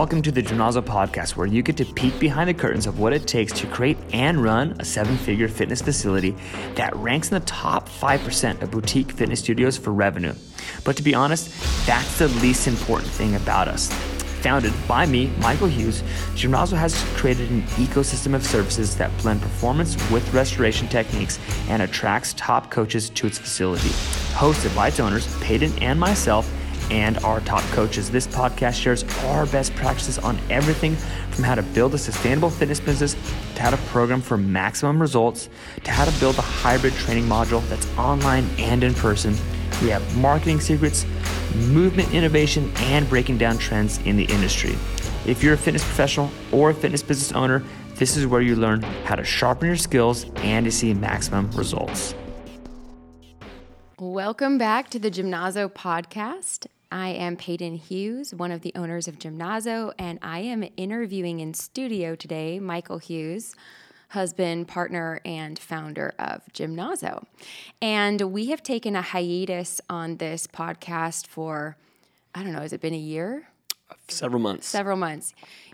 Welcome to the Gymnazo podcast, where you get to peek behind the curtains of what it takes to create and run a seven-figure fitness facility that ranks in the top 5% of boutique fitness studios for revenue. But to be honest, that's the least important thing about us. Founded by me, Michael Hughes, Gymnazo has created an ecosystem of services that blend performance with restoration techniques and attracts top coaches to its facility. Hosted by its owners, Peyton and myself, and our top coaches, this podcast shares our best practices on everything from how to build a sustainable fitness business, to how to program for maximum results, to how to build a hybrid training module that's online and in person. We have marketing secrets, movement innovation, and breaking down trends in the industry. If you're a fitness professional or a fitness business owner, this is where you learn how to sharpen your skills and to see maximum results. Welcome back to the Gymnazo podcast. I am Peyton Hughes, one of the owners of Gymnazo, and I am interviewing in studio today Michael Hughes, husband, partner, and founder of Gymnazo. And we have taken a hiatus on this podcast for, I don't know, has it been a year? Several months.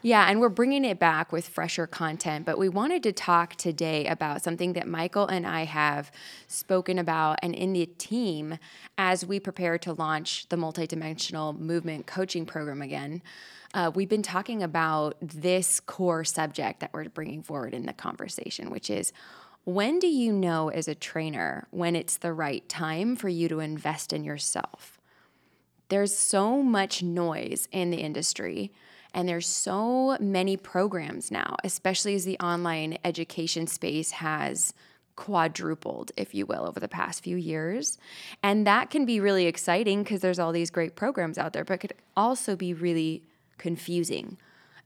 Yeah, and we're bringing it back with fresher content, but we wanted to talk today about something that Michael and I have spoken about and in the team as we prepare to launch the MultiDimensional Movement Coaching Program again. We've been talking about this core subject that we're bringing forward in the conversation, which is, when do you know as a trainer when it's the right time for you to invest in yourself? There's so much noise in the industry, and there's so many programs now, especially as the online education space has quadrupled, if you will, over the past few years. And that can be really exciting because there's all these great programs out there, but could also be really confusing.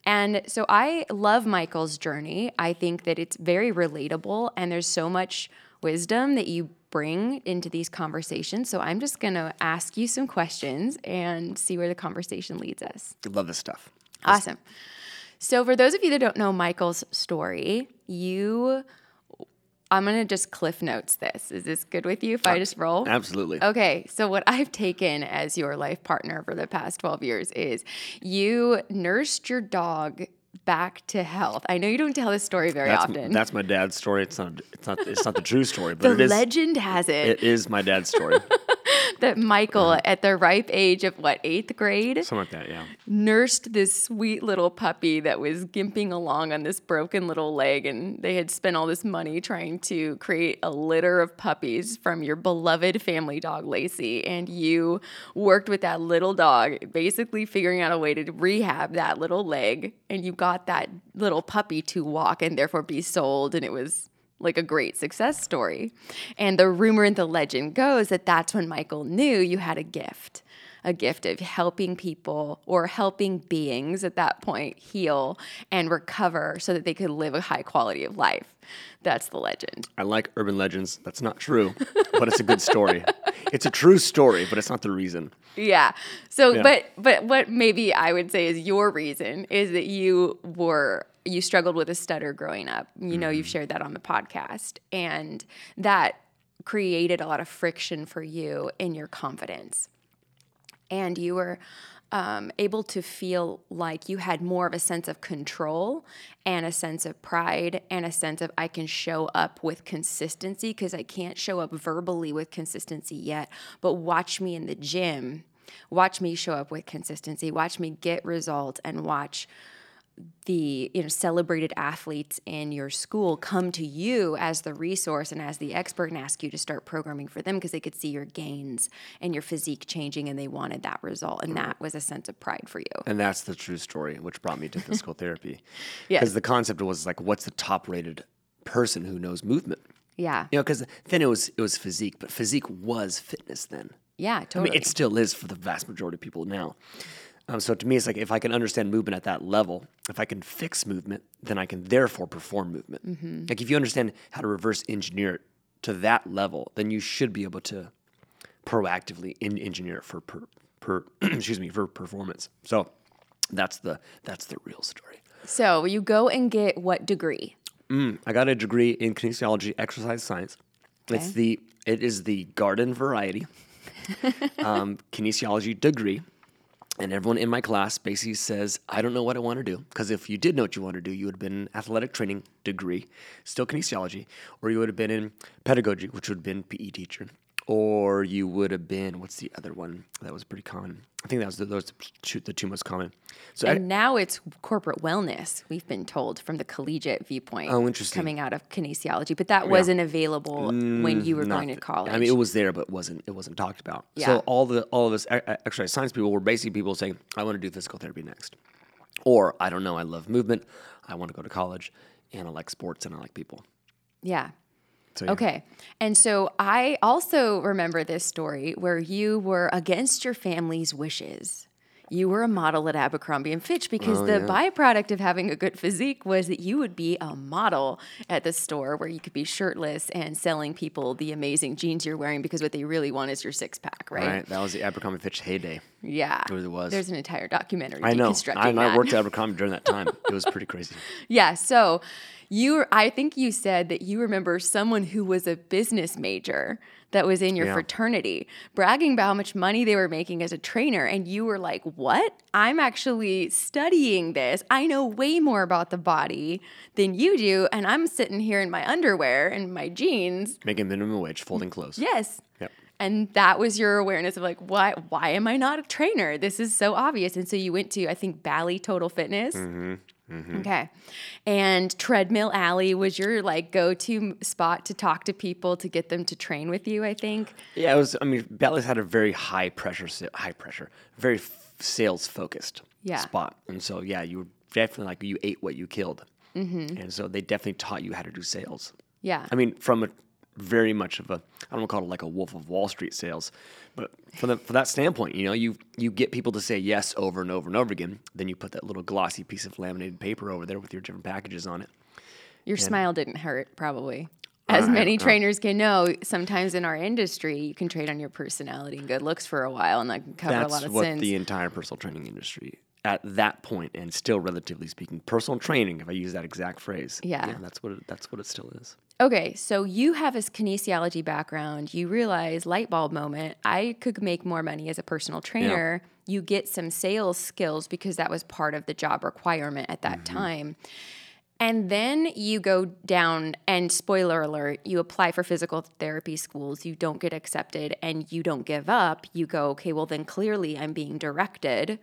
And so I love Michael's journey. I think that it's very relatable, and there's so much wisdom that you bring into these conversations. So I'm just going to ask you some questions and see where the conversation leads us. I love this stuff. Awesome. So for those of you that don't know Michael's story, I'm going to just cliff notes this. Is this good with you if I just roll? Absolutely. Okay. So what I've taken as your life partner for the past 12 years is you nursed your dog back to health. I know you don't tell this story very often. That's my dad's story. It's not the true story, but the legend has it. It is my dad's story. That Michael, at the ripe age of 8th grade? Something like that, yeah. Nursed this sweet little puppy that was gimping along on this broken little leg, and they had spent all this money trying to create a litter of puppies from your beloved family dog, Lacey, and you worked with that little dog, basically figuring out a way to rehab that little leg, and you got that little puppy to walk and therefore be sold, and it was like a great success story. And the rumor and the legend goes that that's when Michael knew you had a gift of helping people or helping beings at that point heal and recover so that they could live a high quality of life. That's the legend. I like urban legends. That's not true, but it's a good story. It's a true story, but it's not the reason. Yeah. So, yeah. But what maybe I would say is your reason is that you struggled with a stutter growing up. You know, you've shared that on the podcast, and that created a lot of friction for you in your confidence. And you were able to feel like you had more of a sense of control and a sense of pride and a sense of I can show up with consistency, because I can't show up verbally with consistency yet, but watch me in the gym, watch me show up with consistency, watch me get results, and watch the celebrated athletes in your school come to you as the resource and as the expert and ask you to start programming for them because they could see your gains and your physique changing and they wanted that result. And that was a sense of pride for you. And that's the true story, which brought me to physical therapy. Yes. Because the concept was like, what's the top rated person who knows movement? Yeah. Because then it was physique, but physique was fitness then. Yeah, totally. I mean, it still is for the vast majority of people now. So to me, it's like if I can understand movement at that level, if I can fix movement, then I can therefore perform movement. Mm-hmm. Like if you understand how to reverse engineer it to that level, then you should be able to proactively engineer it for performance. So that's the real story. So you go and get what degree? I got a degree in kinesiology, exercise science. Okay. It is the garden variety kinesiology degree. And everyone in my class basically says, I don't know what I want to do. Because if you did know what you want to do, you would have been in athletic training degree, still kinesiology, or you would have been in pedagogy, which would have been PE teacher. Or you would have been, what's the other one that was pretty common? I think that was the two most common. So now it's corporate wellness, we've been told, from the collegiate viewpoint. Oh, interesting. Coming out of kinesiology. But that wasn't available when you were going to college. I mean, it was there, but it wasn't talked about. Yeah. So all of us exercise science people were basically people saying, I want to do physical therapy next. Or, I don't know, I love movement, I want to go to college, and I like sports, and I like people. Yeah. So, yeah. Okay. And so I also remember this story where you were against your family's wishes. You were a model at Abercrombie and Fitch because the byproduct of having a good physique was that you would be a model at the store where you could be shirtless and selling people the amazing jeans you're wearing because what they really want is your six-pack, right? Right. That was the Abercrombie and Fitch heyday. Yeah. It really was. There's an entire documentary deconstructing that. I know. I worked at Abercrombie during that time. It was pretty crazy. Yeah. So I think you said that you remember someone who was a business major that was in your fraternity bragging about how much money they were making as a trainer. And you were like, what? I'm actually studying this. I know way more about the body than you do. And I'm sitting here in my underwear and my jeans. Making minimum wage, folding clothes. Yes. Yep. And that was your awareness of like, why am I not a trainer? This is so obvious. And so you went to, I think, Bally Total Fitness. Mm-hmm. Mm-hmm. Okay. And Treadmill Alley was your like go-to spot to talk to people to get them to train with you, I think. Yeah, it was. I mean, Bally's had a very high pressure, very sales focused spot. And so, you were definitely like, you ate what you killed. Mm-hmm. And so they definitely taught you how to do sales. Yeah. I mean, from a very much of a, I don't want to call it like a Wolf of Wall Street sales, but from that standpoint, you know, you get people to say yes over and over and over again. Then you put that little glossy piece of laminated paper over there with your different packages on it. Your smile didn't hurt, probably. As many trainers can know, sometimes in our industry, you can trade on your personality and good looks for a while, and that can cover a lot of sins. That's what the entire personal training industry at that point, and still relatively speaking, personal training, if I use that exact phrase. Yeah. That's what it still is. Okay, so you have this kinesiology background. You realize, light bulb moment, I could make more money as a personal trainer. Yeah. You get some sales skills because that was part of the job requirement at that time. And then you go down and, spoiler alert, you apply for physical therapy schools, you don't get accepted, and you don't give up. You go, okay, well then clearly I'm being directed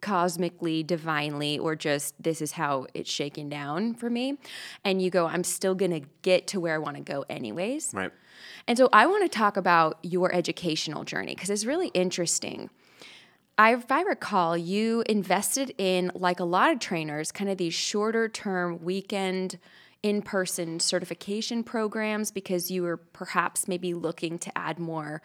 cosmically, divinely, or just this is how it's shaken down for me. And you go, I'm still going to get to where I want to go anyways. Right. And so I want to talk about your educational journey because it's really interesting. If I recall, you invested in, like a lot of trainers, kind of these shorter term weekend in-person certification programs because you were perhaps maybe looking to add more,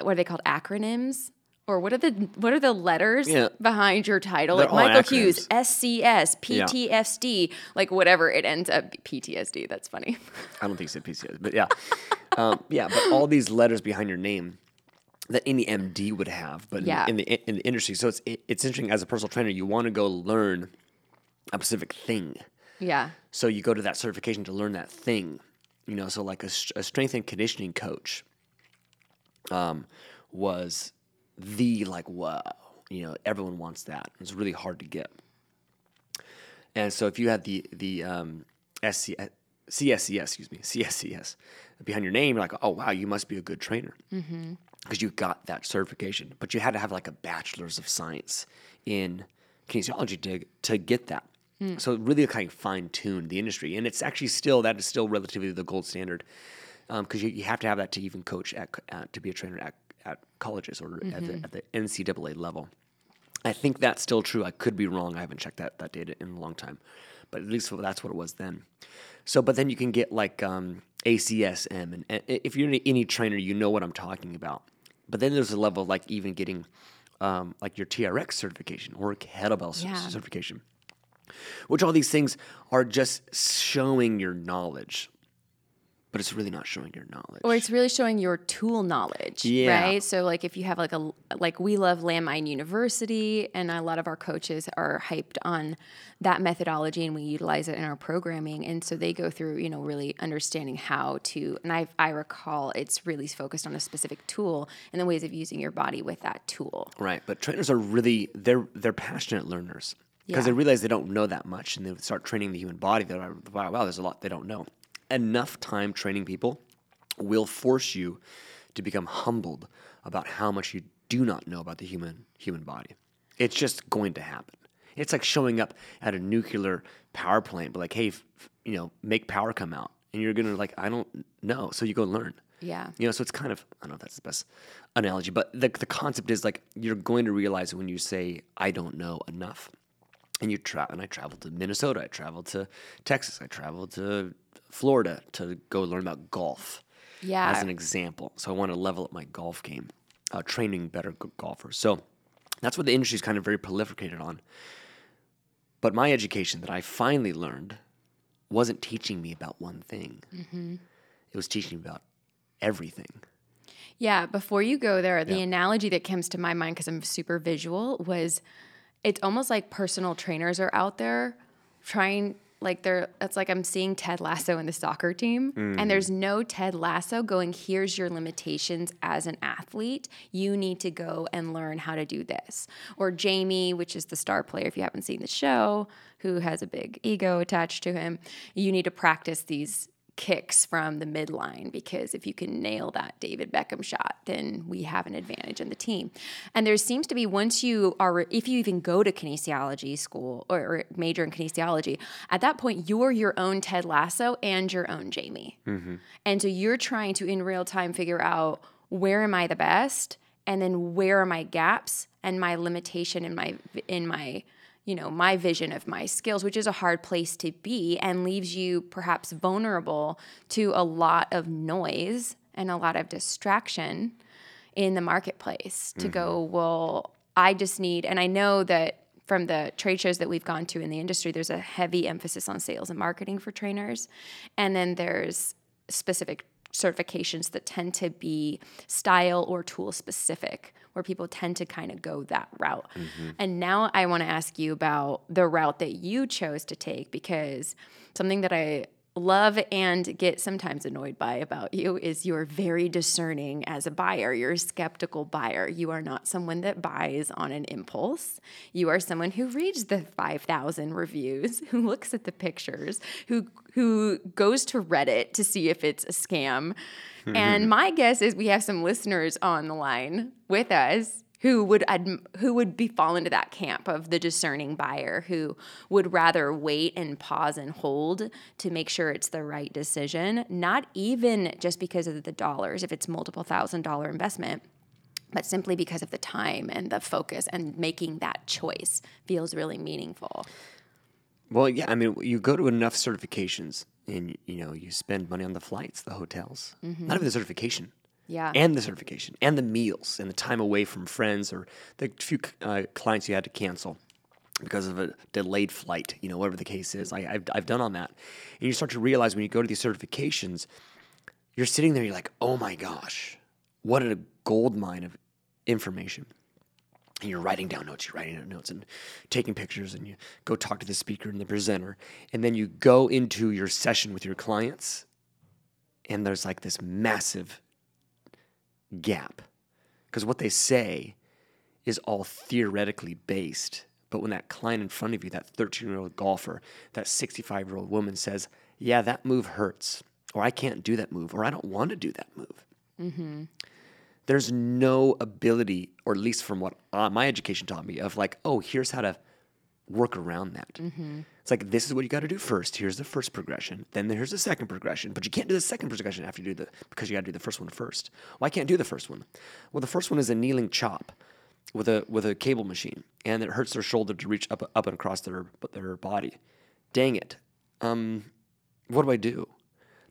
what are they called, acronyms? Or what are the letters behind your title? They're like Michael Hughes, SCS, PTSD, like whatever it ends up. PTSD, that's funny. I don't think it's PTSD, but yeah. But all these letters behind your name that any MD would have, but in the industry. So it's interesting as a personal trainer, you want to go learn a specific thing. Yeah. So you go to that certification to learn that thing. You know, so like a strength and conditioning coach was wow, you know, everyone wants that. It's really hard to get. And so if you had the CSCS behind your name, you're like, oh, wow, you must be a good trainer because you got that certification. But you had to have like a bachelor's of science in kinesiology to get that. So it really kind of fine-tuned the industry. And it's actually still relatively the gold standard because you have to have that to even coach to be a trainer at colleges or at the NCAA level. I think that's still true. I could be wrong. I haven't checked that data in a long time, but at least that's what it was then. So, but then you can get like ACSM, and if you're any trainer, you know what I'm talking about. But then there's a level like even getting like your TRX certification or kettlebell certification, which all these things are just showing your knowledge. but it's really not showing your knowledge. Or it's really showing your tool knowledge, right? So like if you have like a, like we love Landmine University, and a lot of our coaches are hyped on that methodology and we utilize it in our programming. And so they go through, you know, really understanding how to, and I recall it's really focused on a specific tool and the ways of using your body with that tool. Right. But trainers are really, they're passionate learners because they realize they don't know that much, and they start training the human body. They're like, wow, there's a lot they don't know. Enough time training people will force you to become humbled about how much you do not know about the human body. It's just going to happen. It's like showing up at a nuclear power plant, but like, hey, you know, make power come out, and you're gonna like, I don't know, so you go learn. Yeah. You know, so it's kind of, I don't know if that's the best analogy, but the concept is like, you're going to realize when you say, I don't know enough. And you travel, and I traveled to Minnesota, I traveled to Texas, I traveled to Florida to go learn about golf as an example. So I want to level up my golf game, training better golfers. So that's what the industry is kind of very proliferated on. But my education that I finally learned wasn't teaching me about one thing. Mm-hmm. It was teaching me about everything. Yeah, before you go there, the analogy that comes to my mind, because I'm super visual, was... It's almost like personal trainers are out there trying, like they're, it's like I'm seeing Ted Lasso in the soccer team, and there's no Ted Lasso going, here's your limitations as an athlete. You need to go and learn how to do this. Or Jamie, which is the star player, if you haven't seen the show, who has a big ego attached to him, you need to practice these kicks from the midline, because if you can nail that David Beckham shot, then we have an advantage in the team. And there seems to be, once you are, if you even go to kinesiology school or major in kinesiology, at that point, you're your own Ted Lasso and your own Jamie. Mm-hmm. And so you're trying to, in real time, figure out where am I the best, and then where are my gaps and my limitation in my you know, my vision of my skills, which is a hard place to be and leaves you perhaps vulnerable to a lot of noise and a lot of distraction in the marketplace to go, well, I just need, and I know that from the trade shows that we've gone to in the industry, there's a heavy emphasis on sales and marketing for trainers. And then there's specific certifications that tend to be style or tool specific, where people tend to kind of go that route. Mm-hmm. And now I want to ask you about the route that you chose to take, because something that I love and get sometimes annoyed by about you is you're very discerning as a buyer. You're a skeptical buyer. You are not someone that buys on an impulse. You are someone who reads the 5,000 reviews, who looks at the pictures, who goes to Reddit to see if it's a scam. And my guess is we have some listeners on the line with us who would be fall into that camp of the discerning buyer, who would rather wait and pause and hold to make sure it's the right decision, not even just because of the dollars, if it's multiple $1,000 investment, but simply because of the time and the focus, and making that choice feels really meaningful. Well, yeah, I mean, you go to enough certifications and, you know, you spend money on the flights, the hotels, not even the certification. Yeah. And the certification, and the meals, and the time away from friends, or the few clients you had to cancel because of a delayed flight, you know, whatever the case is. I've done on that. And you start to realize when you go to these certifications, you're sitting there, you're like, oh my gosh, what a gold mine of information. And you're writing down notes, and taking pictures, and you go talk to the speaker and the presenter. And then you go into your session with your clients, and there's like this massive gap, because what they say is all theoretically based, but when that client in front of you, that 13-year-old golfer, that 65-year-old woman says, yeah, that move hurts, or I can't do that move, or I don't want to do that move, there's no ability, or at least from what my education taught me, of like, oh, here's how to work around that. It's like, this is what you got to do first. Here's the first progression. Then here's the second progression. But you can't do the second progression after you do because you got to do the first one first. Well, I can't do the first one. Well, the first one is a kneeling chop with a cable machine, and it hurts their shoulder to reach up and across their body. Dang it. What do I do?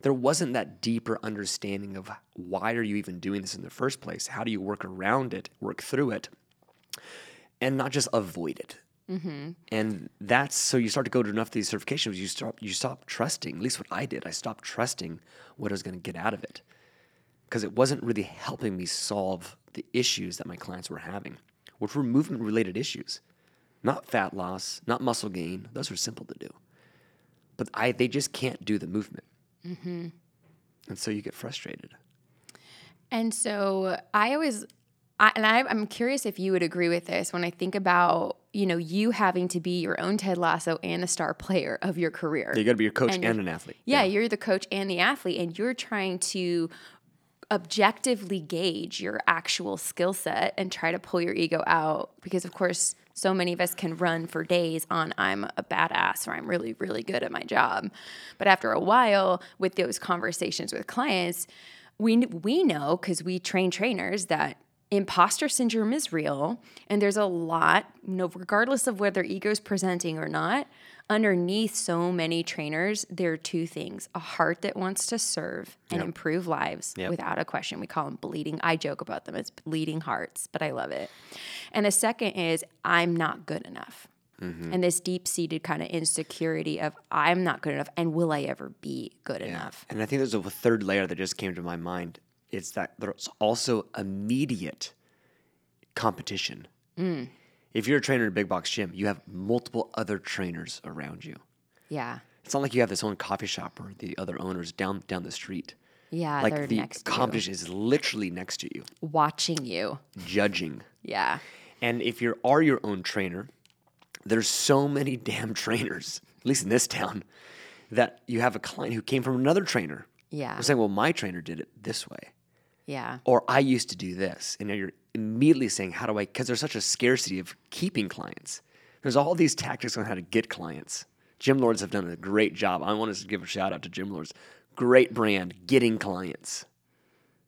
There wasn't that deeper understanding of why are you even doing this in the first place? How do you work around it, work through it, and not just avoid it? Mm-hmm. And that's, so you start to go to enough of these certifications, you stop trusting, at least what I did, I stopped trusting what I was going to get out of it, because it wasn't really helping me solve the issues that my clients were having, which were movement-related issues, not fat loss, not muscle gain. Those are simple to do. But they just can't do the movement. Mm-hmm. And so you get frustrated. And so I'm curious if you would agree with this. When I think about, you know, you having to be your own Ted Lasso and the star player of your career. You got to be your coach and an athlete. Yeah, you're the coach and the athlete, and you're trying to objectively gauge your actual skill set and try to pull your ego out, because of course so many of us can run for days on I'm a badass or I'm really, really good at my job. But after a while with those conversations with clients, we know, because we train trainers, that imposter syndrome is real, and there's a lot, you know, regardless of whether ego's presenting or not, underneath so many trainers, there are two things: a heart that wants to serve and improve lives without a question. We call them bleeding. I joke about them as bleeding hearts, but I love it. And the second is I'm not good enough. Mm-hmm. And this deep-seated kind of insecurity of I'm not good enough, and will I ever be good enough? And I think there's a third layer that just came to my mind. It's that there's also immediate competition. Mm. If you're a trainer in a big box gym, you have multiple other trainers around you. Yeah. It's not like you have this own coffee shop or the other owners down the street. Yeah, like they're next to you. Like the competition is literally next to you. Watching you. Judging. Yeah. And if you are your own trainer, there's so many damn trainers, at least in this town, that you have a client who came from another trainer. Yeah. Who's saying, well, my trainer did it this way. Yeah. Or I used to do this. And now you're immediately saying, how do I, because there's such a scarcity of keeping clients. There's all these tactics on how to get clients. Gym Lords have done a great job. I want to give a shout out to Gym Lords. Great brand, getting clients.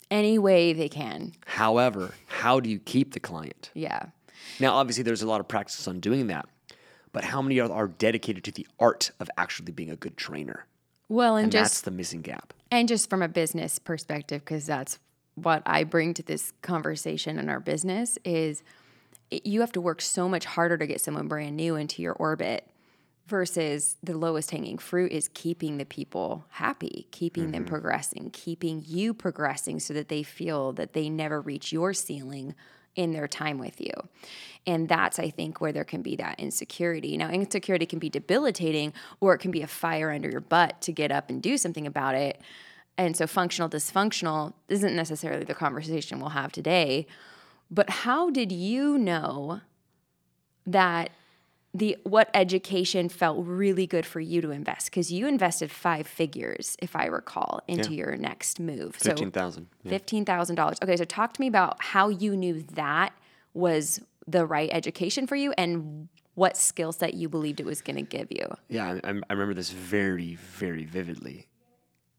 Any way they can. However, how do you keep the client? Yeah. Now, obviously, there's a lot of practice on doing that, but how many are dedicated to the art of actually being a good trainer? Well, and just, that's the missing gap. And just from a business perspective, because that's what I bring to this conversation in our business, is you have to work so much harder to get someone brand new into your orbit, versus the lowest hanging fruit is keeping the people happy, keeping them progressing, keeping you progressing so that they feel that they never reach your ceiling in their time with you. And that's, I think, where there can be that insecurity. Now, insecurity can be debilitating, or it can be a fire under your butt to get up and do something about it. And so functional dysfunctional isn't necessarily the conversation we'll have today. But how did you know that what education felt really good for you to invest? Because you invested five figures, if I recall, into your next move. $15,000. $15,000. Okay, so talk to me about how you knew that was the right education for you, and what skill set you believed it was going to give you. Yeah, I remember this very, very vividly,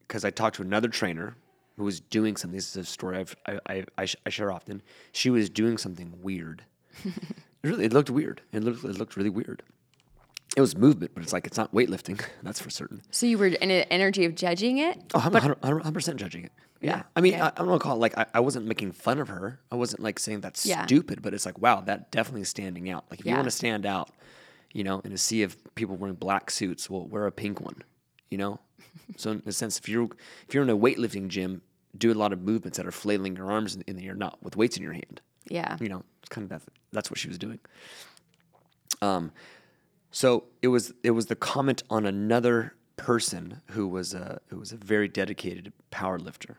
because I talked to another trainer who was doing something. This is a story I share often. She was doing something weird. Really, it looked weird. It looked really weird. It was movement, but it's like, it's not weightlifting. That's for certain. So you were in an energy of judging it? Oh, I'm 100% judging it. Yeah. I mean, I don't want to call it like, I wasn't making fun of her. I wasn't like saying that's stupid, but it's like, wow, that definitely is standing out. Like if you want to stand out, you know, in a sea of people wearing black suits, well, wear a pink one, you know? So in a sense, if you're in a weightlifting gym, do a lot of movements that are flailing your arms in the air, not with weights in your hand. Yeah. You know, it's kind of that's what she was doing. So it was the comment on another person who was a very dedicated power lifter,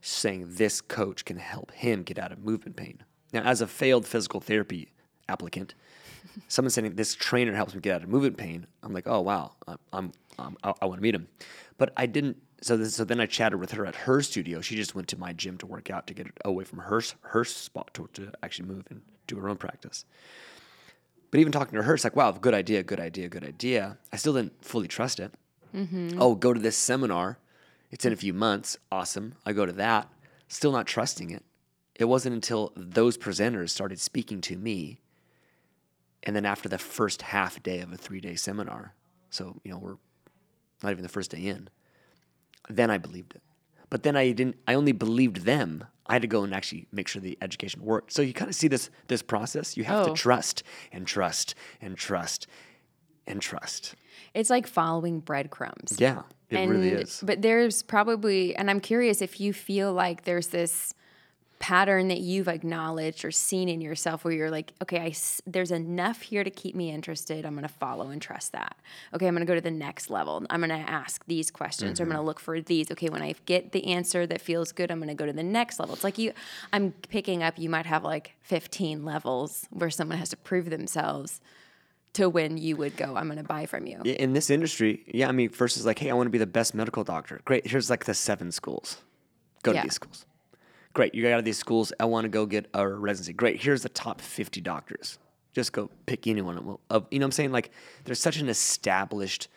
saying this coach can help him get out of movement pain. Now, as a failed physical therapy applicant, someone saying this trainer helps me get out of movement pain, I'm like, oh wow, I want to meet him, but I didn't. So then I chatted with her at her studio. She just went to my gym to work out, to get away from her spot to actually move and do her own practice. But even talking to her, it's like, wow, good idea. I still didn't fully trust it. Mm-hmm. Oh, go to this seminar. It's in a few months. Awesome. I go to that. Still not trusting it. It wasn't until those presenters started speaking to me. And then after the first half day of a 3-day seminar, so, you know, we're not even the first day in, then I believed it. But then I only believed them I had to go and actually make sure the education worked. So you kind of see this process. You have to trust and trust and trust and trust. It's like following breadcrumbs. Yeah, it really is. But there's probably, and I'm curious if you feel like there's this pattern that you've acknowledged or seen in yourself where you're like, okay, there's enough here to keep me interested. I'm going to follow and trust that. Okay, I'm going to go to the next level. I'm going to ask these questions. Mm-hmm. I'm going to look for these. Okay, when I get the answer that feels good, I'm going to go to the next level. It's like I'm picking up, you might have like 15 levels where someone has to prove themselves to when you would go, I'm going to buy from you. In this industry, yeah, I mean, first is like, hey, I want to be the best medical doctor. Great, here's like the 7 schools. Go to these schools. Great, you got out of these schools. I want to go get a residency. Great, here's the top 50 doctors. Just go pick anyone. You know what I'm saying? Like, there's such an established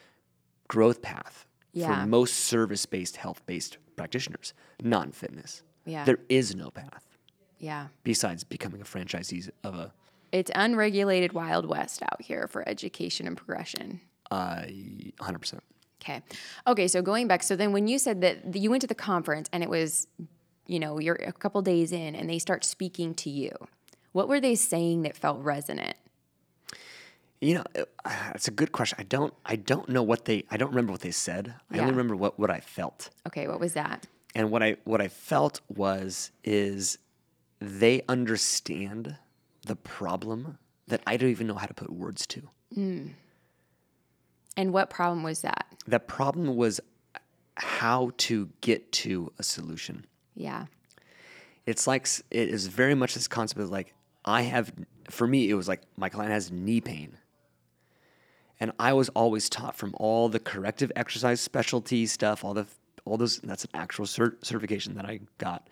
growth path for most service-based, health-based practitioners, non-fitness. Yeah. There is no path. Yeah. Besides becoming a franchisee of a... It's unregulated Wild West out here for education and progression. 100%. Okay, so going back, so then when you said that you went to the conference and it was... you know, you're a couple days in and they start speaking to you. What were they saying that felt resonant? You know, it's a good question. I don't know I don't remember what they said. Yeah. I only remember what I felt. Okay. What was that? And what I felt is they understand the problem that I don't even know how to put words to. Mm. And what problem was that? The problem was how to get to a solution. Yeah. It's like, it is very much this concept of like, for me, it was like, my client has knee pain. And I was always taught from all the corrective exercise specialty stuff, all those, that's an actual certification that I got.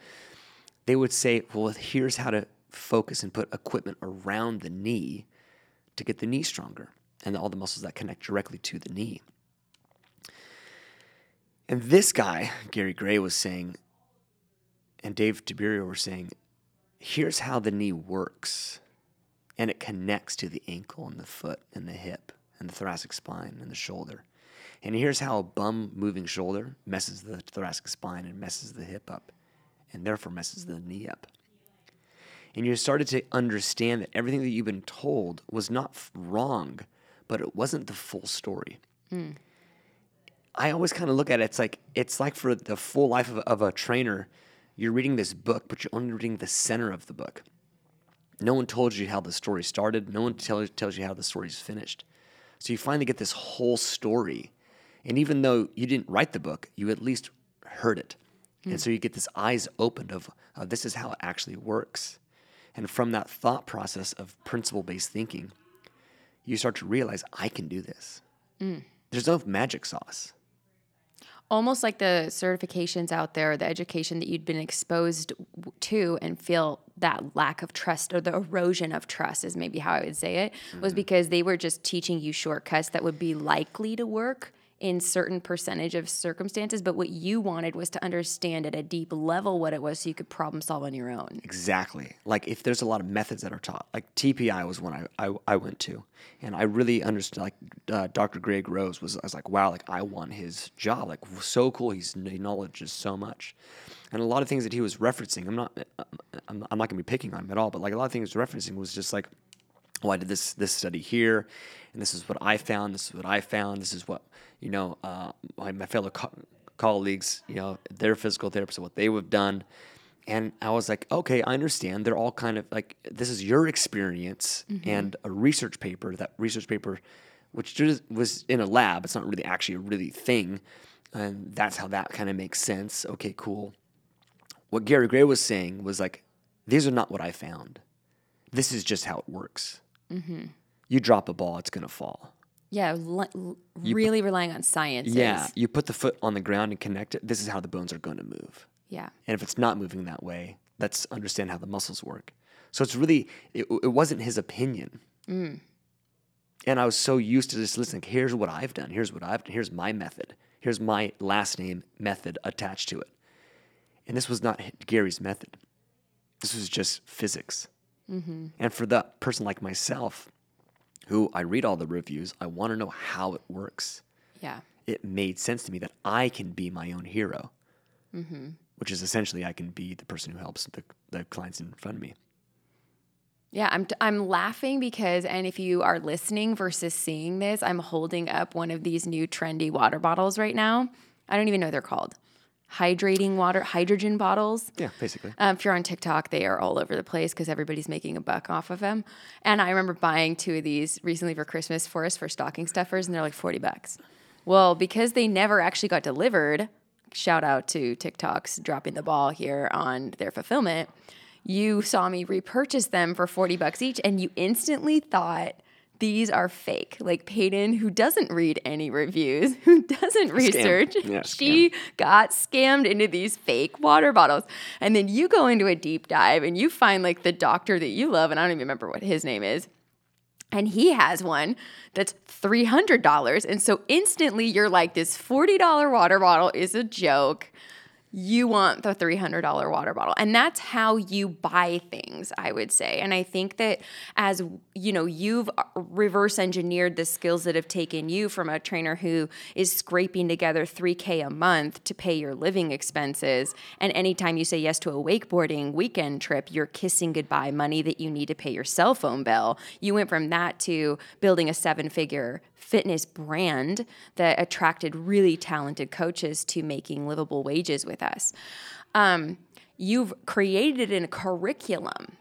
They would say, well, here's how to focus and put equipment around the knee to get the knee stronger and all the muscles that connect directly to the knee. And this guy, Gary Gray, was saying, and Dave Tiberio were saying, here's how the knee works, and it connects to the ankle and the foot and the hip and the thoracic spine and the shoulder. And here's how a bum moving shoulder messes the thoracic spine and messes the hip up and therefore messes the knee up. And you started to understand that everything that you've been told was not wrong, but it wasn't the full story. Mm. I always kind of look at it, it's like for the full life of a trainer, you're reading this book, but you're only reading the center of the book. No one told you how the story started. No one tells you how the story's finished. So you finally get this whole story. And even though you didn't write the book, you at least heard it. Mm. And so you get this eyes opened of, this is how it actually works. And from that thought process of principle-based thinking, you start to realize, I can do this. Mm. There's no magic sauce. Almost like the certifications out there, the education that you'd been exposed to and feel that lack of trust or the erosion of trust is maybe how I would say it, mm-hmm. was because they were just teaching you shortcuts that would be likely to work in certain percentage of circumstances. But what you wanted was to understand at a deep level what it was so you could problem solve on your own. Exactly. Like if there's a lot of methods that are taught, like TPI was one I went to. And I really understood, like Dr. Greg Rose was, I was like, wow, like I want his job. Like so cool. He knowledges so much. And a lot of things that he was referencing, I'm not going to be picking on him at all, but like a lot of things he was referencing was just like, oh, I did this study here, and this is what I found, this is what, you know, my fellow colleagues, you know, their physical therapists, what they would have done. And I was like, okay, I understand. They're all kind of like, this is your experience mm-hmm. and a research paper, which was in a lab. It's not really actually a really thing. And that's how that kind of makes sense. Okay, cool. What Gary Gray was saying was like, these are not what I found. This is just how it works. Mm-hmm. You drop a ball, it's going to fall. Yeah, really relying on science. Yeah, you put the foot on the ground and connect it. This is how the bones are going to move. Yeah. And if it's not moving that way, let's understand how the muscles work. So it's really, it wasn't his opinion. Mm. And I was so used to just listening, here's what I've done. Here's my method. Here's my last name method attached to it. And this was not Gary's method. This was just physics. Mm-hmm. And for that person like myself, who I read all the reviews, I want to know how it works. Yeah, it made sense to me that I can be my own hero. Mm-hmm. which is essentially I can be the person who helps the clients in front of me. Yeah, I'm laughing because, and if you are listening versus seeing this, I'm holding up one of these new trendy water bottles right now. I don't even know what they're called. Hydrating water, hydrogen bottles. Yeah, basically. If you're on TikTok, they are all over the place because everybody's making a buck off of them. And I remember buying two of these recently for Christmas for us for stocking stuffers, and they're like $40. Well, because they never actually got delivered, shout out to TikTok's dropping the ball here on their fulfillment. You saw me repurchase them for $40 each, and you instantly thought these are fake. Like Peyton, who doesn't read any reviews, who doesn't research, she got scammed into these fake water bottles. And then you go into a deep dive, and you find like the doctor that you love, and I don't even remember what his name is, and he has one that's $300. And so instantly you're like, this $40 water bottle is a joke. You want the $300 water bottle. And that's how you buy things, I would say. And I think that as, you know, you've reverse engineered the skills that have taken you from a trainer who is scraping together $3,000 a month to pay your living expenses. And anytime you say yes to a wakeboarding weekend trip, you're kissing goodbye money that you need to pay your cell phone bill. You went from that to building a seven-figure fitness brand that attracted really talented coaches to making livable wages with us. You've created a curriculum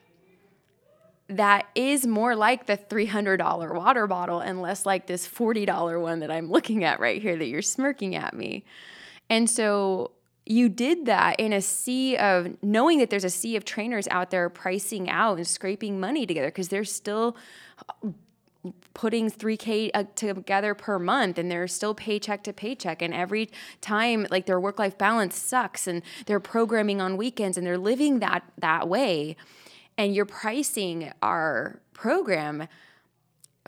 that is more like the $300 water bottle and less like this $40 one that I'm looking at right here that you're smirking at me. And so you did that in a sea of knowing that there's a sea of trainers out there pricing out and scraping money together because they're still putting $3,000 together per month, and they're still paycheck to paycheck. And every time, like, their work-life balance sucks, and they're programming on weekends, and they're living that way. And you're pricing our program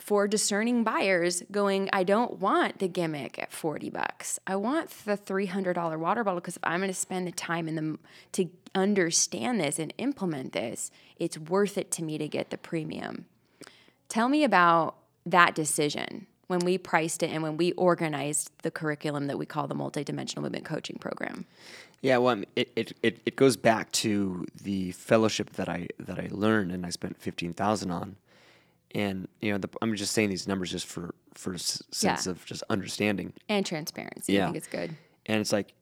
for discerning buyers going, I don't want the gimmick at $40. I want the $300 water bottle because if I'm going to spend the time to understand this and implement this, it's worth it to me to get the premium. Tell me about that decision when we priced it and when we organized the curriculum that we call the Multidimensional Movement Coaching Program. Yeah, well, it goes back to the fellowship that I learned and I spent $15,000 on, and you know, I'm just saying these numbers just for a sense of just understanding and transparency. Yeah. I think it's good. And it's like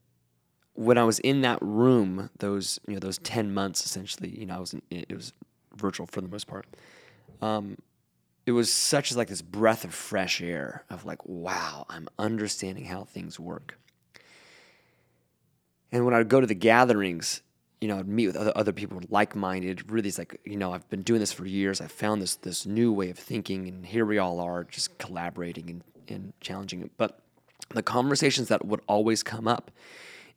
when I was in that room, those 10 months essentially, you know, it was virtual for the most part. It was such as like this breath of fresh air of like, wow, I'm understanding how things work. And when I would go to the gatherings, you know, I'd meet with other people like-minded, really it's like, you know, I've been doing this for years. I found this new way of thinking, and here we all are just collaborating and challenging it. But the conversations that would always come up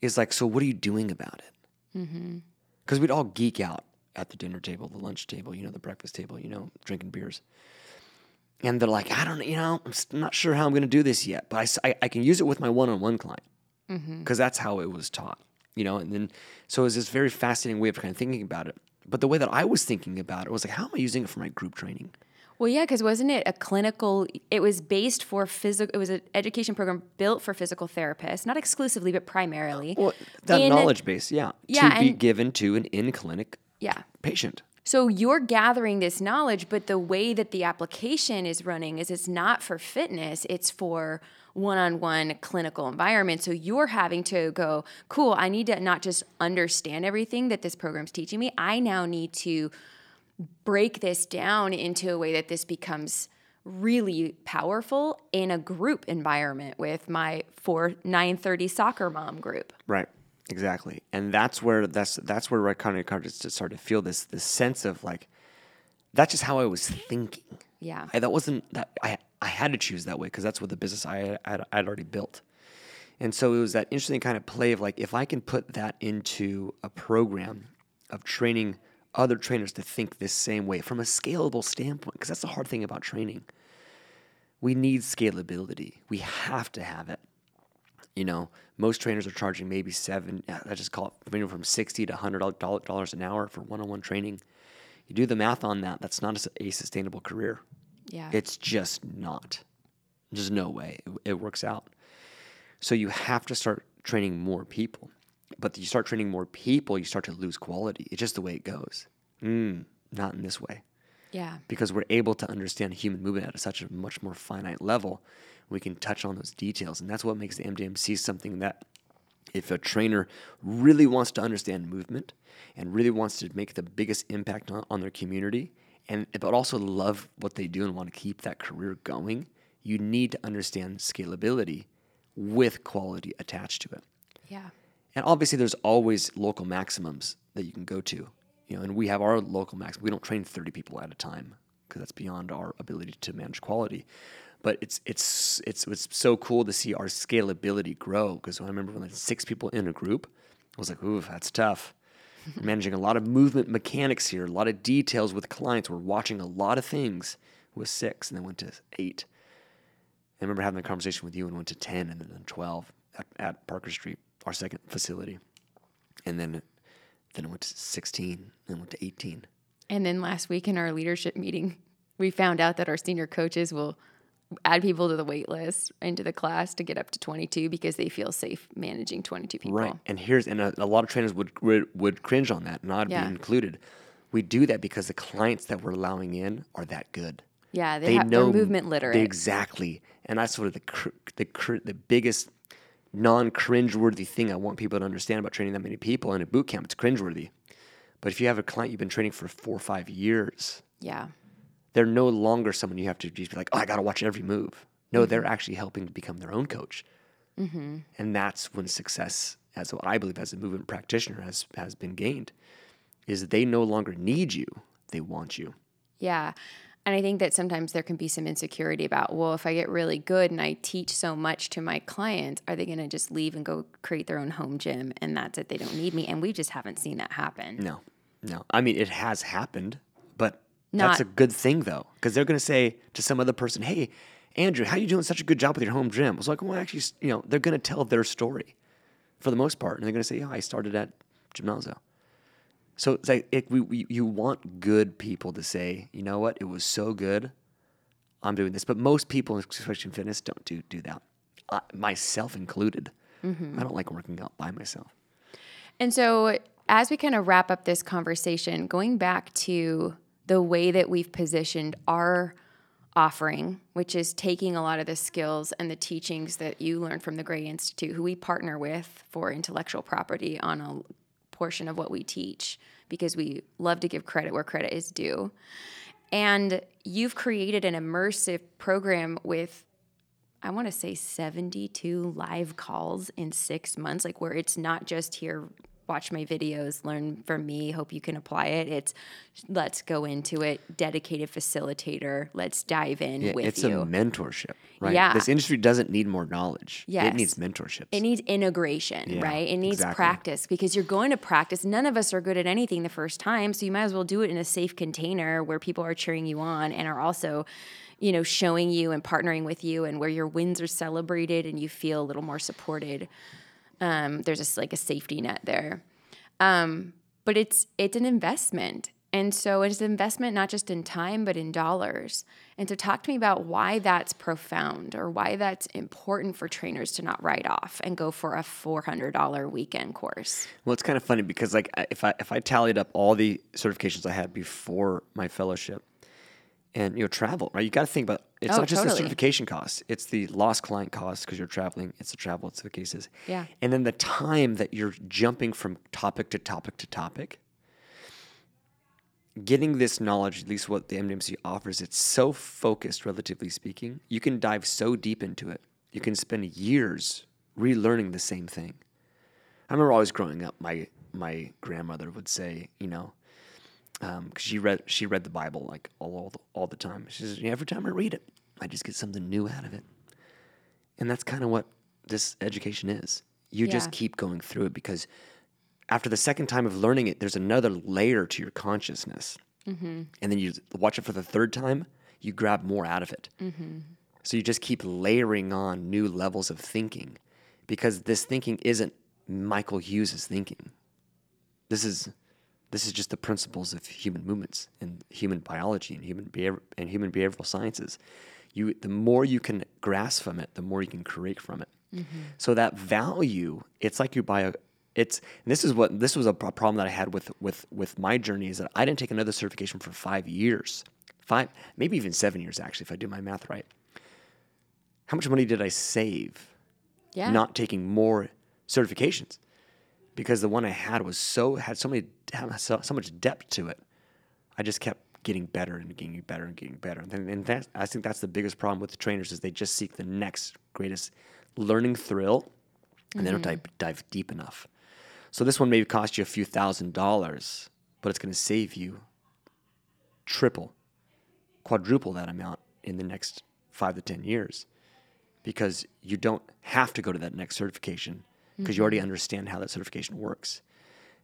is like, so what are you doing about it? Mm-hmm. Because we'd all geek out at the dinner table, the lunch table, you know, the breakfast table, you know, drinking beers. And they're like, I don't, you know, I'm not sure how I'm going to do this yet, but I can use it with my one-on-one client because that's how it was taught, you know. And then, so it was this very fascinating way of kind of thinking about it. But the way that I was thinking about it was like, how am I using it for my group training? Well, yeah, because wasn't it a clinical, it was based for physical, it was an education program built for physical therapists, not exclusively, but primarily. Well, that knowledge base, to be given to an in-clinic patient. So you're gathering this knowledge, but the way that the application is running is it's not for fitness, it's for one-on-one clinical environment. So you're having to go, cool, I need to not just understand everything that this program's teaching me, I now need to break this down into a way that this becomes really powerful in a group environment with my 9:30 soccer mom group. Right. Exactly, and that's where I kind of started to feel this sense of like, that's just how I was thinking. Yeah, I had to choose that way because that's what the business I'd already built, and so it was that interesting kind of play of like, if I can put that into a program of training other trainers to think this same way from a scalable standpoint, because that's the hard thing about training. We need scalability. We have to have it. You know, most trainers are charging maybe I just call it anywhere from $60 to $100 an hour for one-on-one training. You do the math on that, that's not a sustainable career. Yeah. It's just not. There's no way it works out. So you have to start training more people. But you start training more people, you start to lose quality. It's just the way it goes. Not in this way. Yeah. Because we're able to understand human movement at such a much more finite level. We can touch on those details. And that's what makes the MDMC something that if a trainer really wants to understand movement and really wants to make the biggest impact on their community, but also love what they do and want to keep that career going, you need to understand scalability with quality attached to it. Yeah. And obviously there's always local maximums that you can go to, you know, and we have our local maximum. We don't train 30 people at a time because that's beyond our ability to manage quality. But it's so cool to see our scalability grow, because I remember when I had 6 people in a group, I was like, ooh, that's tough. We're managing a lot of movement mechanics here, a lot of details with clients. We're watching a lot of things with 6, and then went to 8. I remember having a conversation with you and went to 10 and then 12 at Parker Street, our second facility. And then it went to 16, then went to 18. And then last week in our leadership meeting, we found out that our senior coaches will add people to the wait list into the class to get up to 22 because they feel safe managing 22 people. Right. And a lot of trainers would cringe on that, not be included. We do that because the clients that we're allowing in are that good. Yeah, they're movement literate. Exactly. And that's sort of the biggest non-cringeworthy thing I want people to understand about training that many people in a boot camp. It's cringeworthy. But if you have a client you've been training for 4 or 5 years, yeah, they're no longer someone you have to just be like, oh, I got to watch every move. No, they're actually helping to become their own coach. Mm-hmm. And that's when success, as what I believe as a movement practitioner has been gained, is that they no longer need you. They want you. Yeah. And I think that sometimes there can be some insecurity about, well, if I get really good and I teach so much to my clients, are they going to just leave and go create their own home gym and that's it, they don't need me? And we just haven't seen that happen. No. I mean, it has happened, but that's a good thing though, because they're going to say to some other person, hey, Andrew, how are you doing such a good job with your home gym? I was like, well, actually, you know, they're going to tell their story for the most part. And they're going to say, yeah, I started at Gymnazo. So it's like you want good people to say, you know what, it was so good, I'm doing this. But most people, especially in fitness, don't do that, myself included. Mm-hmm. I don't like working out by myself. And so as we kind of wrap up this conversation, going back to the way that we've positioned our offering, which is taking a lot of the skills and the teachings that you learned from the Gray Institute, who we partner with for intellectual property on a portion of what we teach, because we love to give credit where credit is due. And you've created an immersive program with, I want to say, 72 live calls in 6 months, like where it's not just here, watch my videos, learn from me, hope you can apply it. It's let's go into it, dedicated facilitator, let's dive in with you. It's a mentorship, right? Yeah. This industry doesn't need more knowledge. Yes. It needs mentorships. It needs integration, right? It needs practice, because you're going to practice. None of us are good at anything the first time, so you might as well do it in a safe container where people are cheering you on and are also, you know, showing you and partnering with you, and where your wins are celebrated and you feel a little more supported. There's just like a safety net there. But it's an investment. And so it's an investment not just in time, but in dollars. And so talk to me about why that's profound, or why that's important for trainers to not write off and go for a $400 weekend course. Well, it's kind of funny because like if I tallied up all the certifications I had before my fellowship and, you know, travel, right? You got to think about it's not just the certification costs. It's the lost client costs because you're traveling. It's the travel. It's the cases. Yeah. And then the time that you're jumping from topic to topic to topic. Getting this knowledge, at least what the MDMC offers, it's so focused, relatively speaking. You can dive so deep into it. You can spend years relearning the same thing. I remember always growing up, my grandmother would say, you know, because she read the Bible like all the time. She says, every time I read it, I just get something new out of it. And that's kind of what this education is. You just keep going through it, because after the second time of learning it, there's another layer to your consciousness. Mm-hmm. And then you watch it for the third time, you grab more out of it. Mm-hmm. So you just keep layering on new levels of thinking, because this thinking isn't Michael Hughes' thinking. This is just the principles of human movements and human biology and human behavioral sciences. The more you can grasp from it, the more you can create from it. Mm-hmm. So that value, it's like you buy This was a problem that I had with my journey, is that I didn't take another certification for 5 years, maybe even 7 years, actually, if I do my math right. How much money did I save not taking more certifications? Because the one I had was had so much depth to it. I just kept getting better and getting better and getting better. And that, I think that's the biggest problem with the trainers, is they just seek the next greatest learning thrill, and they don't dive deep enough. So this one may cost you a few $1,000s, but it's going to save you triple, quadruple that amount in the next 5 to 10 years, because you don't have to go to that next certification, because you already understand how that certification works.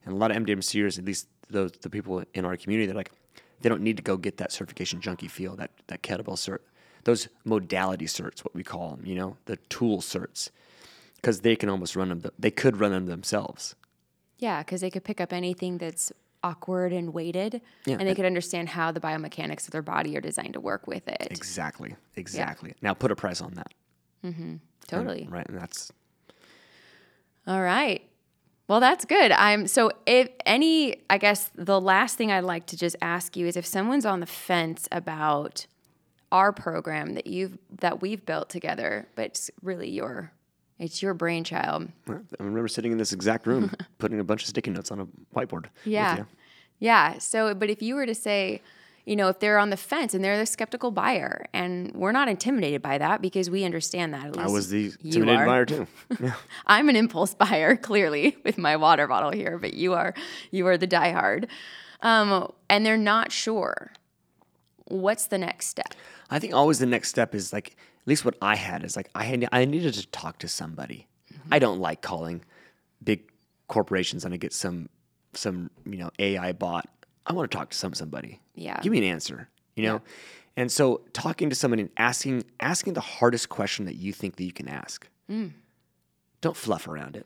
And a lot of MDMCers, at least those, the people in our community, they're like, they don't need to go get that certification junkie feel, that kettlebell cert, those modality certs, what we call them, the tool certs, because they can almost run them. They could run them themselves. Yeah, because they could pick up anything that's awkward and weighted, and they could understand how the biomechanics of their body are designed to work with it. Exactly. Yeah. Now put a price on that. Mm-hmm. Totally. And that's... All right. Well, that's good. I guess the last thing I'd like to just ask you is, if someone's on the fence about our program that we've built together, but it's really your brainchild. Well, I remember sitting in this exact room, putting a bunch of sticky notes on a whiteboard. Yeah. With you. Yeah. So, but if you were to say, if they're on the fence and they're the skeptical buyer, and we're not intimidated by that, because we understand that. At least I was the intimidated buyer too. Yeah. I'm an impulse buyer, clearly, with my water bottle here, but you are the diehard. And they're not sure. What's the next step? I think always the next step is, like, at least what I had is, like, I needed to talk to somebody. Mm-hmm. I don't like calling big corporations and I get some AI bot. I want to talk to somebody. Yeah. Give me an answer, Yeah. And so talking to somebody and asking the hardest question that you think that you can ask. Mm. Don't fluff around it.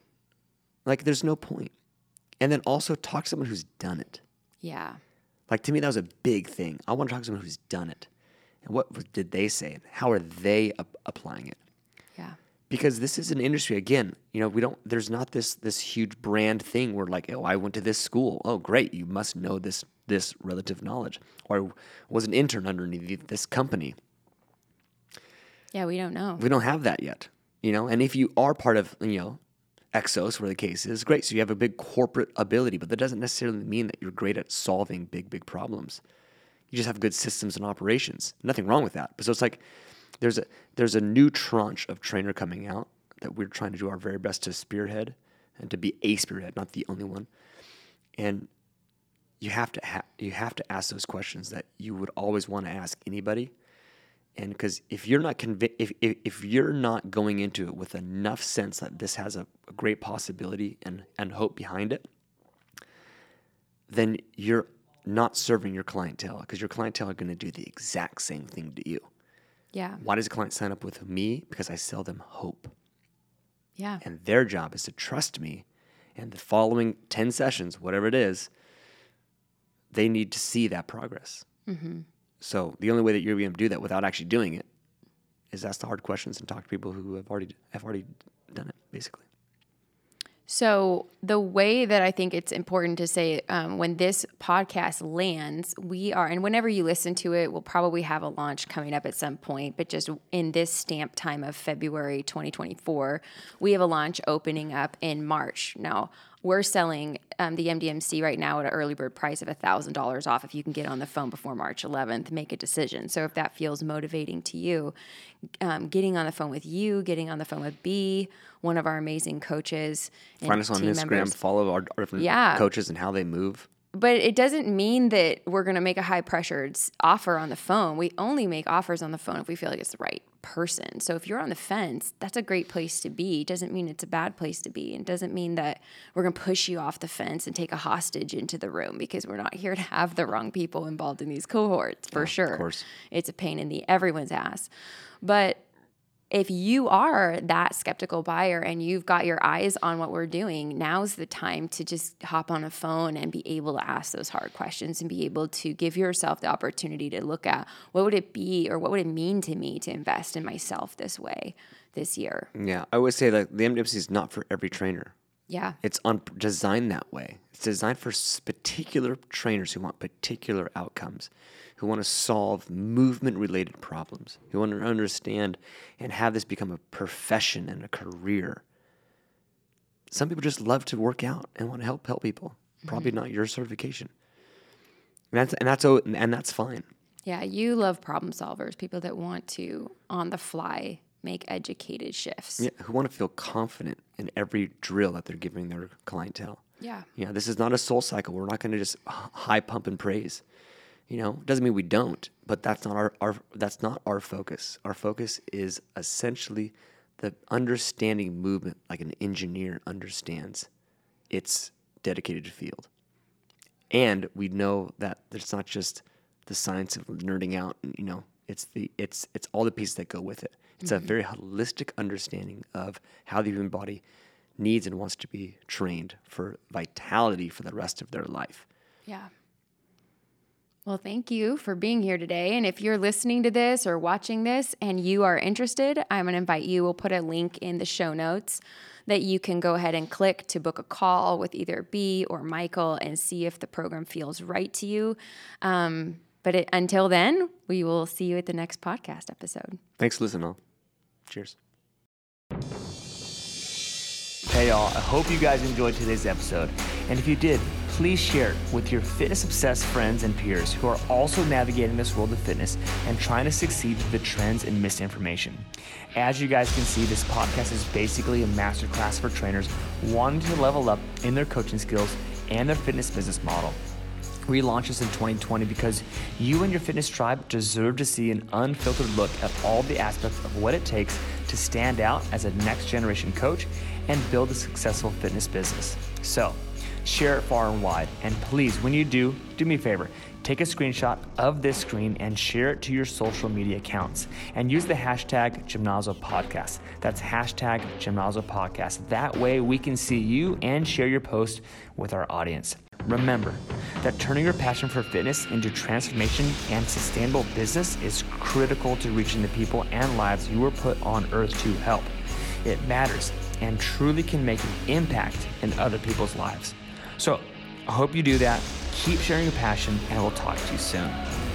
Like, there's no point. And then also talk to someone who's done it. Yeah. Like, to me, that was a big thing. I want to talk to someone who's done it. And what did they say? And how are they applying it? Yeah. Because this is an industry, again, there's not this huge brand thing where, like, oh, I went to this school. Oh, great, you must know this relative knowledge. Or I was an intern underneath this company. Yeah, we don't know. We don't have that yet, And if you are part of, Exos, where the case is, great. So you have a big corporate ability, but that doesn't necessarily mean that you're great at solving big, big problems. You just have good systems and operations. Nothing wrong with that. But so it's like, there's a new tranche of trainer coming out that we're trying to do our very best to spearhead, and to be a spearhead, not the only one. And you have to ask those questions that you would always want to ask anybody. And because if you're not if you're not going into it with enough sense that this has a great possibility and hope behind it, then you're not serving your clientele, because your clientele are going to do the exact same thing to you. Yeah. Why does a client sign up with me? Because I sell them hope. Yeah. And their job is to trust me. And the following 10 sessions, whatever it is, they need to see that progress. Mm-hmm. So the only way that you're going to do that without actually doing it is ask the hard questions and talk to people who have already done it, basically. So the way that I think it's important to say, when this podcast lands, and whenever you listen to it, we'll probably have a launch coming up at some point, but just in this stamp time of February 2024, we have a launch opening up in March. Now, we're selling the MDMC right now at an early bird price of $1,000 off if you can get on the phone before March 11th, make a decision. So if that feels motivating to you, getting on the phone with you, getting on the phone with B, one of our amazing coaches. Find us on Instagram, follow our different coaches and how they move. But it doesn't mean that we're going to make a high-pressured offer on the phone. We only make offers on the phone if we feel like it's the right person. So if you're on the fence, that's a great place to be. It doesn't mean it's a bad place to be. It doesn't mean that we're going to push you off the fence and take a hostage into the room, because we're not here to have the wrong people involved in these cohorts, for sure. Of course. It's a pain in everyone's ass. But if you are that skeptical buyer and you've got your eyes on what we're doing, now's the time to just hop on a phone and be able to ask those hard questions and be able to give yourself the opportunity to look at what would it be, or what would it mean to me to invest in myself this way this year? Yeah, I would say that the MDMC is not for every trainer. Yeah. It's designed that way. It's designed for particular trainers who want particular outcomes, who want to solve movement-related problems, who want to understand and have this become a profession and a career. Some people just love to work out and want to help people. Probably not your certification. And that's fine. Yeah, you love problem solvers, people that want to, on the fly, make educated shifts. Yeah, who want to feel confident in every drill that they're giving their clientele. Yeah. You know, this is not a soul cycle. We're not going to just high pump and praise. You know, doesn't mean we don't, but that's not our focus. Our focus is essentially the understanding movement like an engineer understands its dedicated field. And we know that it's not just the science of nerding out, you know, it's all the pieces that go with it. It's a very holistic understanding of how the human body needs and wants to be trained for vitality for the rest of their life. Yeah. Well, thank you for being here today. And if you're listening to this or watching this and you are interested, I'm going to invite you. We'll put a link in the show notes that you can go ahead and click to book a call with either B or Michael and see if the program feels right to you. But until then, we will see you at the next podcast episode. Thanks, listen all. Cheers. Hey, y'all. I hope you guys enjoyed today's episode. And if you did, please share it with your fitness-obsessed friends and peers who are also navigating this world of fitness and trying to succeed through the trends and misinformation. As you guys can see, this podcast is basically a masterclass for trainers wanting to level up in their coaching skills and their fitness business model. We launched this in 2020 because you and your fitness tribe deserve to see an unfiltered look at all the aspects of what it takes to stand out as a next-generation coach and build a successful fitness business. So, share it far and wide. And please, when you do, do me a favor. Take a screenshot of this screen and share it to your social media accounts. And use the hashtag Gymnazo Podcast. That's hashtag Gymnazo Podcast. That way we can see you and share your post with our audience. Remember that turning your passion for fitness into transformation and sustainable business is critical to reaching the people and lives you were put on earth to help. It matters and truly can make an impact in other people's lives. So I hope you do that. Keep sharing your passion, and we'll talk to you soon.